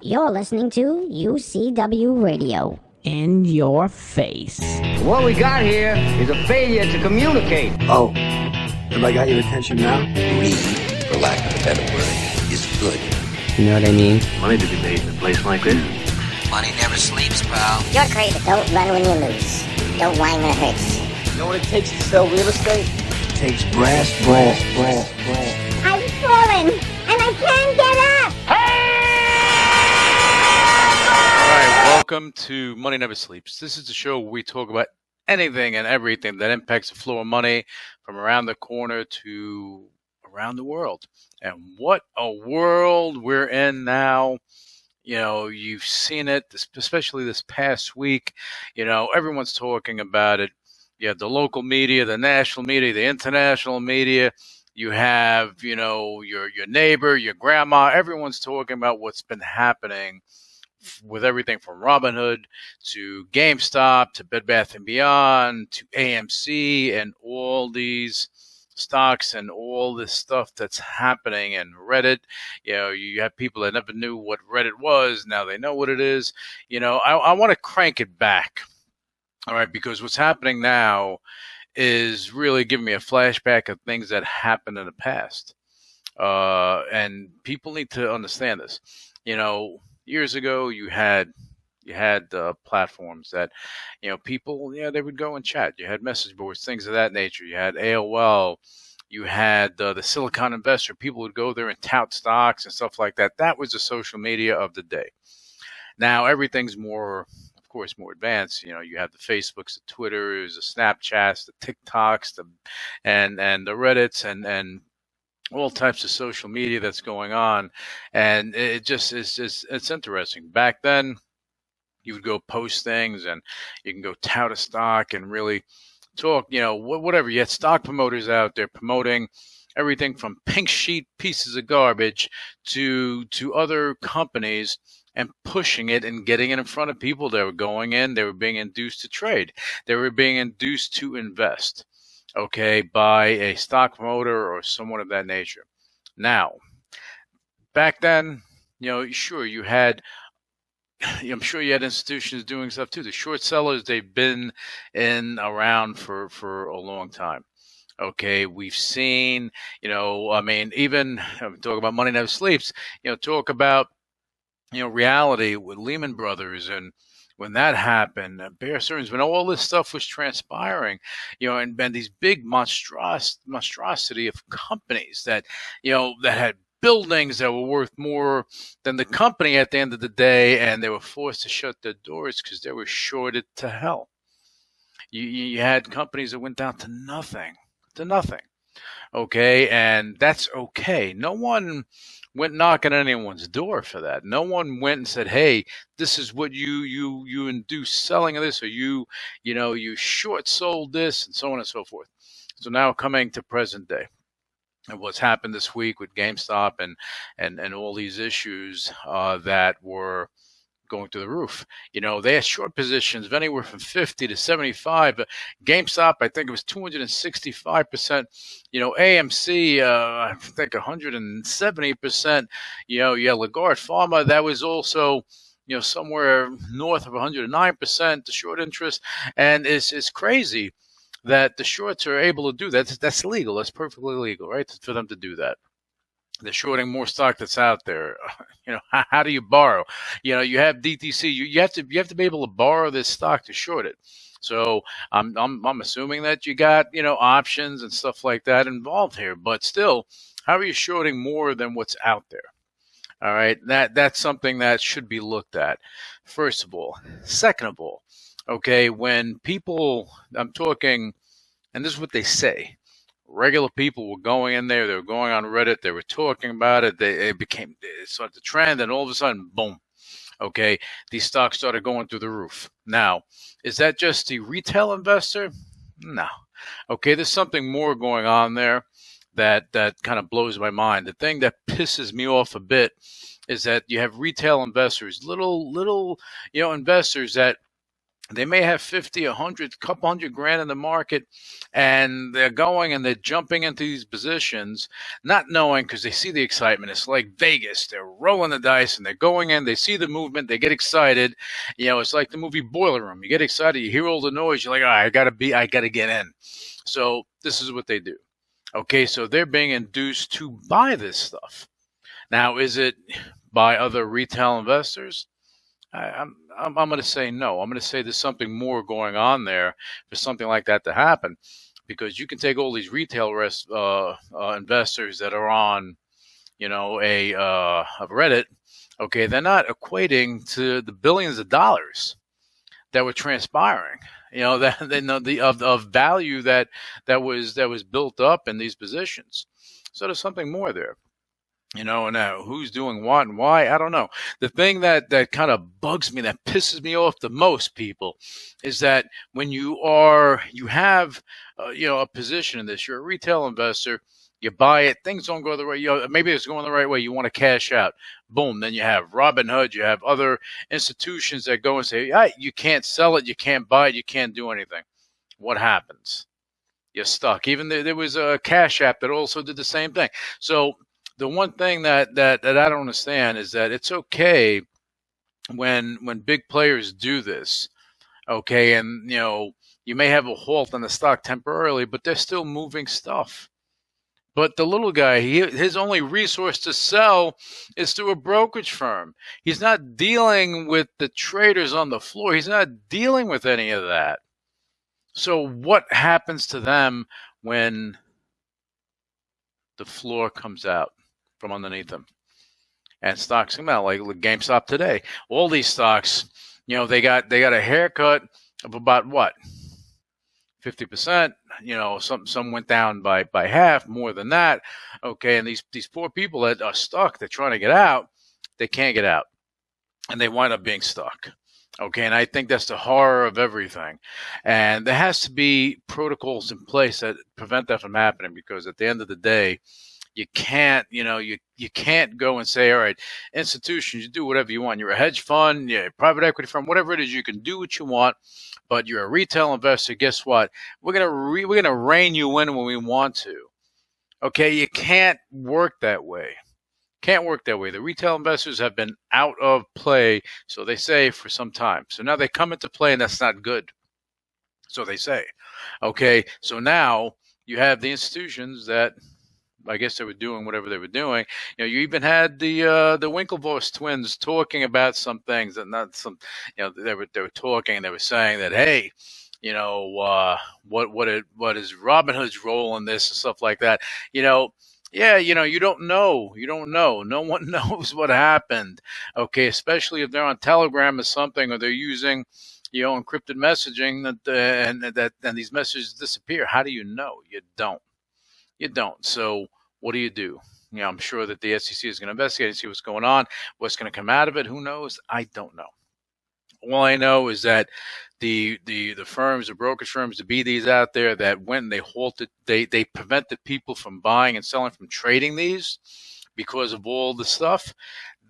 You're listening to UCW Radio. In your face. What we got here is a failure to communicate. Oh, have I got your attention now? Greed, for lack of a better word, is good. You know what I mean? Money to be made in a place like this. Money never sleeps, pal. You're crazy. Don't run when you lose. Don't whine when it hurts. You know what it takes to sell real estate? It takes brass. I've fallen, and I can't get up. Hey! All right, welcome to Money Never Sleeps. This is the show where we talk about anything and everything that impacts the flow of money from around the corner to around the world. And what a world we're in now. You know, you've seen it, especially this past week. You know, everyone's talking about it. You have the local media, the national media, the international media. You have, you know, your neighbor, your grandma. Everyone's talking about what's been happening with everything from Robinhood to GameStop to Bed Bath and Beyond to AMC and all these stocks and all this stuff that's happening in Reddit. You know, you have people that never knew what Reddit was. Now they know what it is. You know, I want to crank it back. All right. Because what's happening now is really giving me a flashback of things that happened in the past. And people need to understand this. You know, years ago you had platforms that, you know, people, you know, they would go and chat. You had message boards, things of that nature. You had AOL. You had the Silicon Investor. People would go there and tout stocks and stuff like that. That was the social media of the day. Now everything's more, of course, more advanced. You know, you have the Facebooks, the Twitters, the Snapchats, the TikToks, and the Reddits, and all types of social media that's going on. And it just is, it's interesting. Back then, you would go post things and you can go tout a stock and really talk, you know, whatever. You had stock promoters out there promoting everything from pink sheet pieces of garbage to other companies and pushing it and getting it in front of people. They were going in. They were being induced to trade. They were being induced to invest, okay, by a stock promoter or someone of that nature. Now, back then, you know, sure, you had, I'm sure you had institutions doing stuff too. The short sellers, they've been in around for a long time. Okay, we've seen, you know, I mean, even talk about Money Never Sleeps, you know, talk about, you know, reality with Lehman Brothers and when that happened, Bear Stearns, when all this stuff was transpiring, you know, and these big monstrosity of companies that, you know, that had buildings that were worth more than the company at the end of the day, and they were forced to shut their doors because they were shorted to hell. You had companies that went down to nothing. Okay, and that's okay. No one went knocking on anyone's door for that. No one went and said, "Hey, this is what you induced selling of this, or you know, you short sold this," and so on and so forth. So now coming to present day. And what's happened this week with GameStop and all these issues that were going through the roof. You know, they had short positions of anywhere from 50 to 75. But GameStop, I think it was 265%. You know, AMC, I think 170%. You know, yeah, Lagarde Pharma, that was also, you know, somewhere north of 109%, the short interest. And it's crazy that the shorts are able to do that. That's legal. That's perfectly legal, right, for them to do that. They're shorting more stock that's out there. You know, how do you borrow? You know, you have DTC. You have to be able to borrow this stock to short it. So I'm assuming that you got, you know, options and stuff like that involved here. But still, how are you shorting more than what's out there? All right, that's something that should be looked at. First of all, second of all. Okay, when people, I'm talking, and this is what they say, regular people were going in there, they were going on Reddit, they were talking about it, it started to trend, and all of a sudden, boom, okay, these stocks started going through the roof. Now, is that just the retail investor? No. Okay, there's something more going on there that kind of blows my mind. The thing that pisses me off a bit is that you have retail investors, little you know, investors that They may have 50, 100, couple hundred grand in the market, and they're going and they're jumping into these positions, not knowing because they see the excitement. It's like Vegas. They're rolling the dice and they're going in. They see the movement. They get excited. You know, it's like the movie Boiler Room. You get excited. You hear all the noise. You're like, all right, I got to get in. So this is what they do. Okay, so they're being induced to buy this stuff. Now, is it by other retail investors? I'm going to say no. I'm going to say there's something more going on there for something like that to happen, because you can take all these retail investors that are on, you know, a Reddit. Okay, they're not equating to the billions of dollars that were transpiring. You know, that they know the of value that was built up in these positions. So there's something more there. You know, and who's doing what and why, I don't know. The thing that kind of bugs me, that pisses me off the most, people, is that when you have a position in this, you're a retail investor, you buy it, things don't go the way, you know, maybe it's going the right way, you want to cash out, boom, then you have Robinhood, you have other institutions that go and say, right, you can't sell it, you can't buy it, you can't do anything. What happens? You're stuck. Even there was a Cash App that also did the same thing. So the one thing that I don't understand is that it's okay when big players do this, okay, and, you know, you may have a halt on the stock temporarily, but they're still moving stuff. But the little guy, his only resource to sell is through a brokerage firm. He's not dealing with the traders on the floor. He's not dealing with any of that. So what happens to them when the floor comes out from underneath them and stocks come out, like GameStop today? All these stocks, you know, they got a haircut of about what, 50%, you know, some went down by half, more than that. Okay. And these poor people that are stuck, they're trying to get out, they can't get out, and they wind up being stuck. Okay. And I think that's the horror of everything. And there has to be protocols in place that prevent that from happening, because at the end of the day, you can't, you know, you can't go and say, all right, institutions, you do whatever you want. You're a hedge fund, you're a private equity firm, whatever it is, you can do what you want, but you're a retail investor. Guess what? We're gonna rein you in when we want to. Okay, you can't work that way. Can't work that way. The retail investors have been out of play, so they say, for some time. So now they come into play, and that's not good. So they say. Okay, so now you have the institutions that, I guess, they were doing whatever they were doing. You know, you even had the Winklevoss twins talking about some things, and not some, you know, they were talking, and they were saying that, hey, you know, what is Robinhood's role in this and stuff like that. You know, yeah, you know, you don't know. No one knows what happened. Okay, especially if they're on Telegram or something, or they're using, you know, encrypted messaging and these messages disappear. How do you know? You don't. So what do? You know, I'm sure that the SEC is going to investigate and see what's going on. What's going to come out of it? Who knows? I don't know. All I know is that the firms, the brokerage firms, the BDs out there that when they halted, they prevented people from buying and selling, from trading these, because of all the stuff.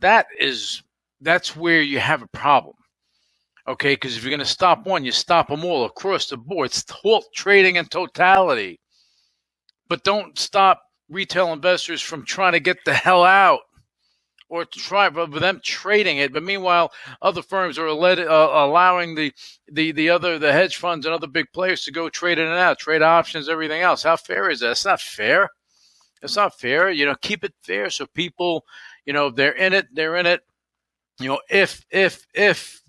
That's where you have a problem. Okay, because if you're going to stop one, you stop them all across the board. It's halt trading in totality. But don't stop retail investors from trying to get the hell out, or try for them trading it. But meanwhile, other firms are allowing the hedge funds and other big players to go trade in and out, trade options, everything else. How fair is that? It's not fair. It's not fair. You know, keep it fair so people, you know, they're in it. You know, if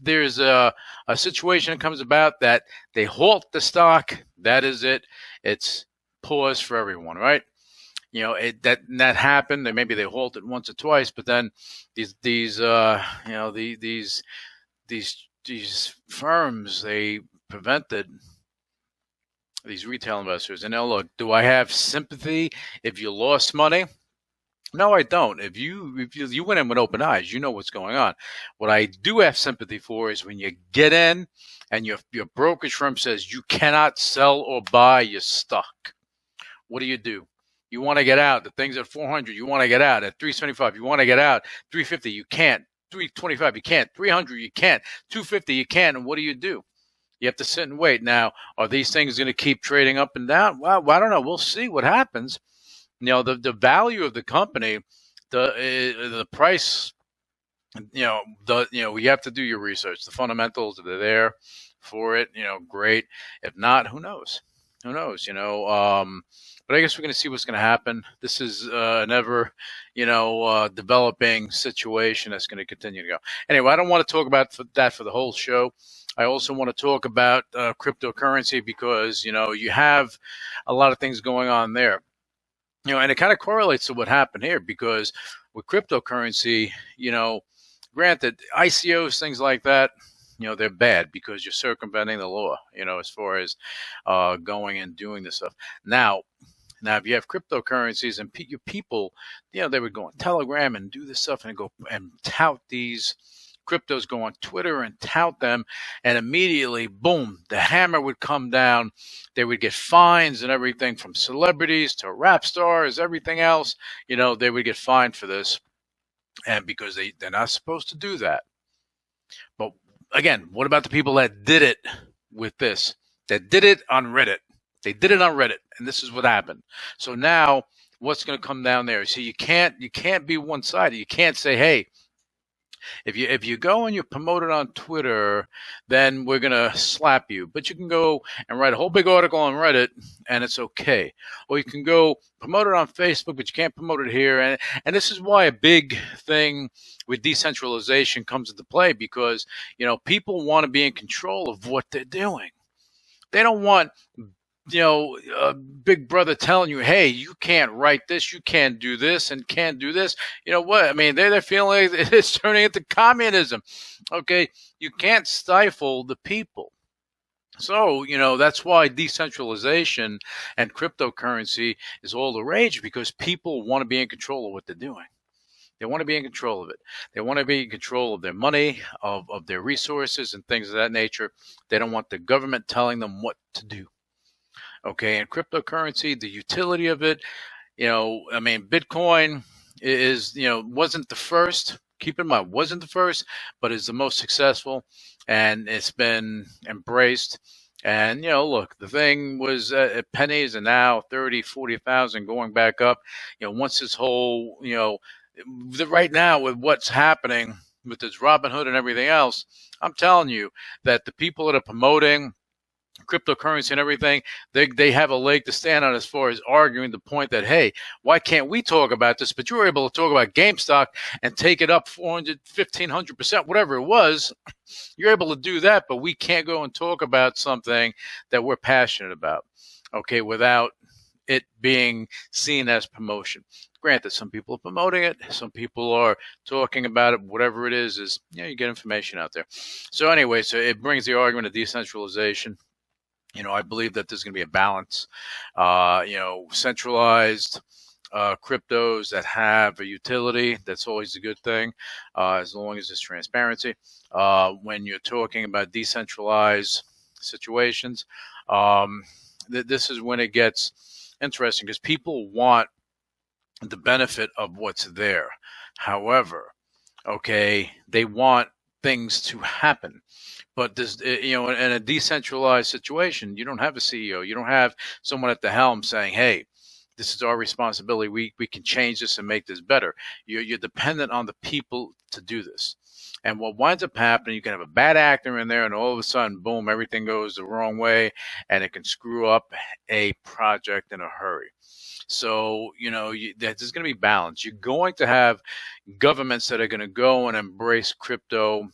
there's a situation that comes about that they halt the stock, that is it. It's pause for everyone, right? You know, that happened. And maybe they halted once or twice, but then these firms, they prevented these retail investors. And now, look, do I have sympathy if you lost money? No, I don't. If you went in with open eyes, you know what's going on. What I do have sympathy for is when you get in and your brokerage firm says you cannot sell or buy, you're stuck. What do? You want to get out. The thing's at 400, you want to get out. At 375, you want to get out. 350, you can't. 325, you can't. 300, you can't. 250, you can't. And what do? You have to sit and wait. Now, are these things going to keep trading up and down? Well, I don't know. We'll see what happens. You know, the value of the company, the price, you have to do your research. The fundamentals, if they're there for it, great. If not, who knows? Who knows, but I guess we're going to see what's going to happen. This is an ever, developing situation that's going to continue to go. Anyway, I don't want to talk about that for the whole show. I also want to talk about cryptocurrency because, you have a lot of things going on there. And it kind of correlates to what happened here because with cryptocurrency, granted, ICOs, things like that, they're bad because you're circumventing the law, as far as going and doing this stuff. Now, if you have cryptocurrencies and your people, they would go on Telegram and do this stuff and go and tout these cryptos, go on Twitter and tout them. And immediately, boom, the hammer would come down. They would get fines and everything from celebrities to rap stars, everything else. They would get fined for this. And because they're not supposed to do that. But again, what about the people that did it with this? That did it on Reddit. They did it on Reddit, and this is what happened. So now, what's going to come down there? So you can't be one-sided. You can't say, hey, if you go and you promote it on Twitter, then we're going to slap you. But you can go and write a whole big article on Reddit, and it's okay. Or you can go promote it on Facebook, but you can't promote it here. And this is why a big thing with decentralization comes into play because, people want to be in control of what they're doing. They don't want, big brother telling you, hey, you can't write this, you can't do this, and can't do this. You know what? I mean, they're feeling like it's turning into communism. Okay, you can't stifle the people. So, that's why decentralization and cryptocurrency is all the rage because people want to be in control of what they're doing. They want to be in control of it. They want to be in control of their money, of their resources, and things of that nature. They don't want the government telling them what to do. Okay, and cryptocurrency, the utility of it, Bitcoin is, wasn't the first, keep in mind, wasn't the first, but is the most successful, and it's been embraced. And, look, the thing was at pennies and now 30, 40,000 going back up. Once this whole, right now with what's happening with this Robinhood and everything else, I'm telling you that the people that are promoting cryptocurrency and everything, they have a leg to stand on as far as arguing the point that, hey, why can't we talk about this? But you were able to talk about GameStop and take it up 400, 1,500%, whatever it was. You're able to do that, but we can't go and talk about something that we're passionate about, okay, without it being seen as promotion. Granted, some people are promoting it. Some people are talking about it. Whatever it is you get information out there. So anyway, so it brings the argument of decentralization. I believe that there's going to be a balance, centralized cryptos that have a utility. That's always a good thing, as long as there's transparency. When you're talking about decentralized situations, this is when it gets interesting because people want the benefit of what's there. However, okay, they want things to happen. But this, in a decentralized situation, you don't have a CEO. You don't have someone at the helm saying, hey, this is our responsibility. We can change this and make this better. You're dependent on the people to do this. And what winds up happening, you can have a bad actor in there, and all of a sudden, boom, everything goes the wrong way, and it can screw up a project in a hurry. So, there's going to be balance. You're going to have governments that are going to go and embrace crypto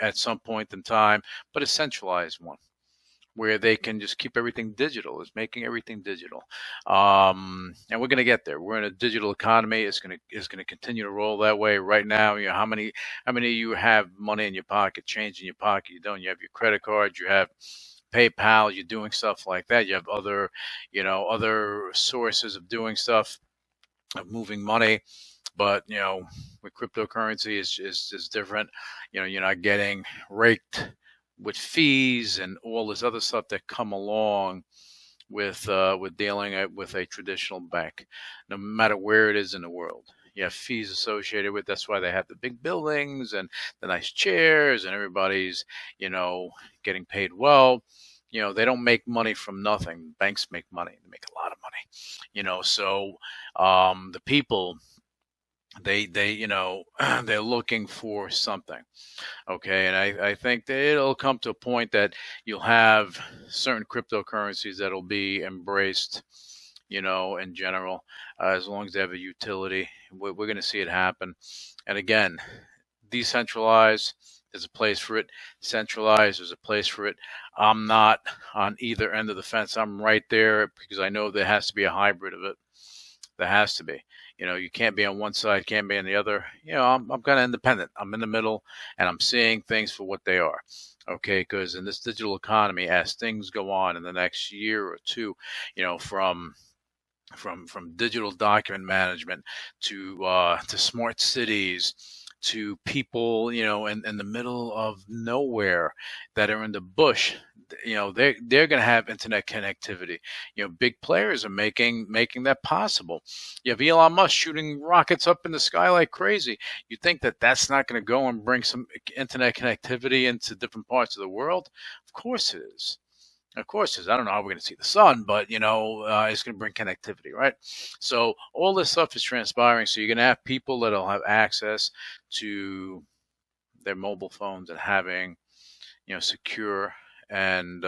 at some point in time, but a centralized one where they can just keep everything digital. It's making everything digital. And we're going to get there. We're in a digital economy. It's going to continue to roll that way right now. How many of you have money in your pocket, change in your pocket? You don't. You have your credit card. You have PayPal. You're doing stuff like that. You have other, other sources of doing stuff, of moving money. But, with cryptocurrency, it's different. You're not getting raked with fees and all this other stuff that come along with dealing with a traditional bank, no matter where it is in the world. you have fees associated with. That's why they have the big buildings and the nice chairs, and everybody's, you know, getting paid well. You know, they don't make money from nothing. Banks make money. They make a lot of money, you know. So the people, they you know, they're looking for something. Okay. And I think that it'll come to a point that you'll have certain cryptocurrencies that'll be embraced, you know, in general, as long as they have a utility. We're going to see it happen. And again, decentralized, there's a place for it. Centralized, there's a place for it. I'm not on either end of the fence. I'm right there, because I know there has to be a hybrid of it. There has to be. You know, you can't be on one side, can't be on the other. You know, I'm kind of independent. I'm in the middle, and I'm seeing things for what they are. Okay, because in this digital economy, as things go on in the next year or two, you know, from digital document management to smart cities, to people, you know, in the middle of nowhere that are in the bush, you know, they're going to have internet connectivity. You know, big players are making that possible. You have Elon Musk shooting rockets up in the sky like crazy. You think that that's not going to go and bring some internet connectivity into different parts of the world? Of course it is. Of course it is. I don't know how we're going to see the sun, but, you know, it's going to bring connectivity, right? So all this stuff is transpiring. So you're going to have people that will have access to their mobile phones and having, you know, secure and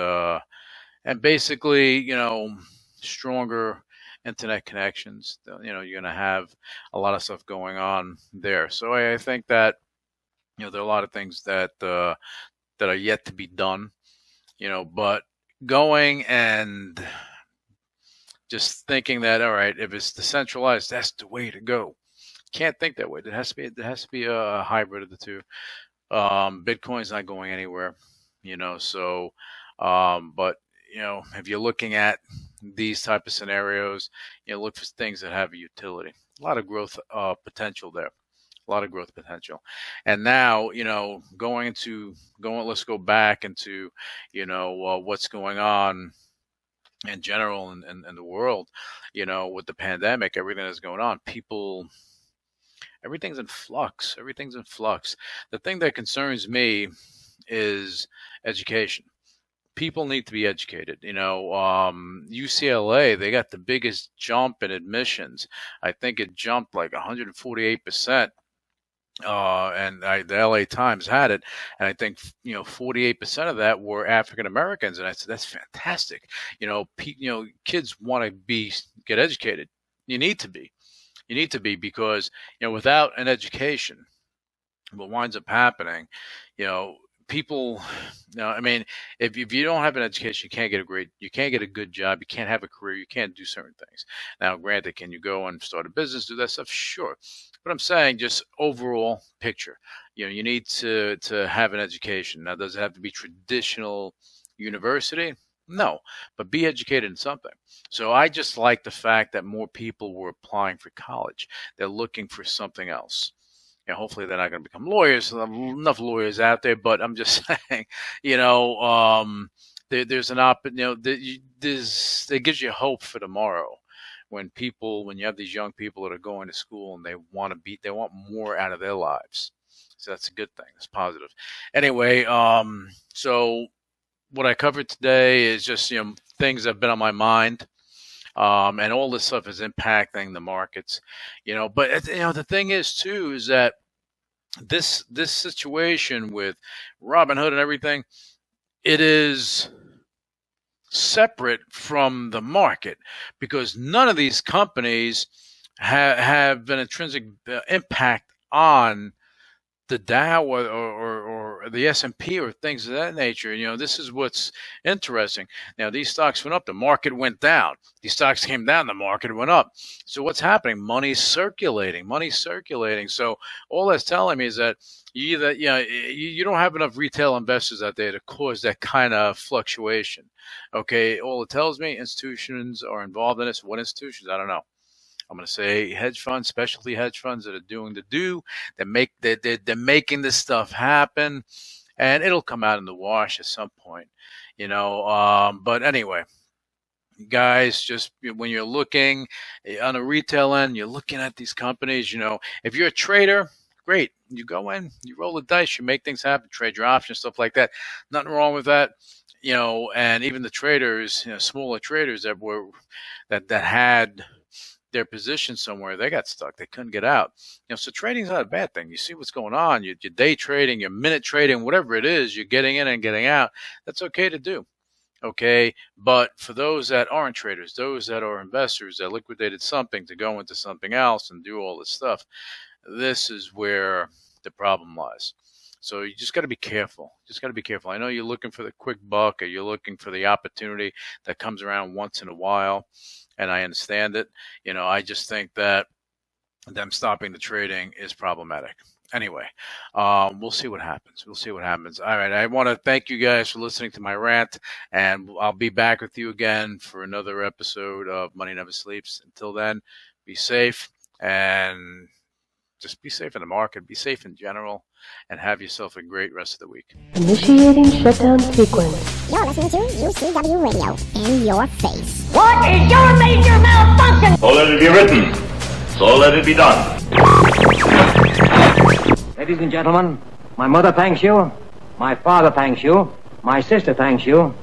basically, you know, stronger internet connections. You know, you're going to have a lot of stuff going on there. So I think that, you know, there are a lot of things that are yet to be done, you know, but going and just thinking that, all right, if it's decentralized, that's the way to go. Can't think that way. There has to be a hybrid of the two. Bitcoin's not going anywhere, you know. So, but you know, if you're looking at these type of scenarios, you know, look for things that have a utility. A lot of growth potential there. A lot of growth potential. And now, you know, let's go back into, you know, what's going on in general in the world, you know, with the pandemic, everything that's going on, everything's in flux. Everything's in flux. The thing that concerns me is education. People need to be educated. You know, UCLA, they got the biggest jump in admissions. I think it jumped like 148%. The LA Times had it, and I think, you know, 48% of that were African Americans, and I said that's fantastic. You know, kids want to get educated. You need to be because, you know, without an education, what winds up happening, you know, people, you know, I mean, if you don't have an education, you can't get a good job, you can't have a career, you can't do certain things. Now, granted, can you go and start a business, do that stuff? Sure. But I'm saying just overall picture, you know, you need to have an education. Now, does it have to be traditional university? No, but be educated in something. So I just like the fact that more people were applying for college. They're looking for something else. You know, hopefully they're not going to become lawyers. There's enough lawyers out there, but I'm just saying, you know, it gives you hope for tomorrow. When you have these young people that are going to school and they want more out of their lives. So that's a good thing. That's positive. Anyway, so what I covered today is just, you know, things that have been on my mind, and all this stuff is impacting the markets, you know. But, you know, the thing is too is that this situation with Robinhood and everything, it is separate from the market, because none of these companies have an intrinsic impact on the Dow or the S&P or things of that nature. You know, this is what's interesting. Now, these stocks went up, the market went down. These stocks came down, the market went up. So what's happening? Money's circulating. So all that's telling me is that you don't have enough retail investors out there to cause that kind of fluctuation. Okay, all it tells me, institutions are involved in this. What institutions? I don't know. I'm going to say hedge funds, specialty hedge funds that are doing the do. They're making this stuff happen, and it'll come out in the wash at some point, you know. But anyway, guys, just when you're looking on a retail end, you're looking at these companies, you know, if you're a trader, great. You go in, you roll the dice, you make things happen, trade your options, stuff like that. Nothing wrong with that. You know, and even the traders, you know, smaller traders that were that had their position somewhere, they got stuck. They couldn't get out. You know, so trading's not a bad thing. You see what's going on. Your day trading, your minute trading, whatever it is, you're getting in and getting out. That's okay to do. Okay, but for those that aren't traders, those that are investors that liquidated something to go into something else and do all this stuff, this is where the problem lies. So you just got to be careful. Just got to be careful. I know you're looking for the quick buck, or you're looking for the opportunity that comes around once in a while, and I understand it. You know, I just think that them stopping the trading is problematic. Anyway, we'll see what happens. We'll see what happens. All right. I want to thank you guys for listening to my rant, and I'll be back with you again for another episode of Money Never Sleeps. Until then, be safe, and just be safe in the market, be safe in general, and have yourself a great rest of the week. Initiating shutdown sequence. You're listening to UCW Radio in your face. What is your major malfunction? So let it be written. So let it be done. Ladies and gentlemen, my mother thanks you, my father thanks you, my sister thanks you,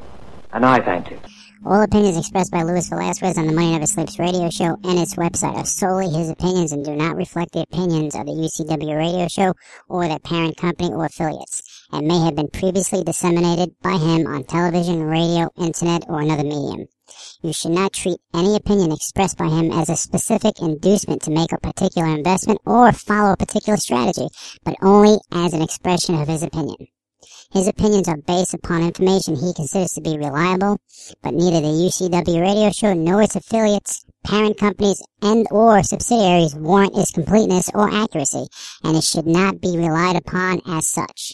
and I thank you. All opinions expressed by Louis Velazquez on the Money Never Sleeps radio show and its website are solely his opinions and do not reflect the opinions of the UCW radio show or their parent company or affiliates, and may have been previously disseminated by him on television, radio, internet, or another medium. You should not treat any opinion expressed by him as a specific inducement to make a particular investment or follow a particular strategy, but only as an expression of his opinion. His opinions are based upon information he considers to be reliable, but neither the UCW radio show nor its affiliates, parent companies, and or subsidiaries warrant its completeness or accuracy, and it should not be relied upon as such.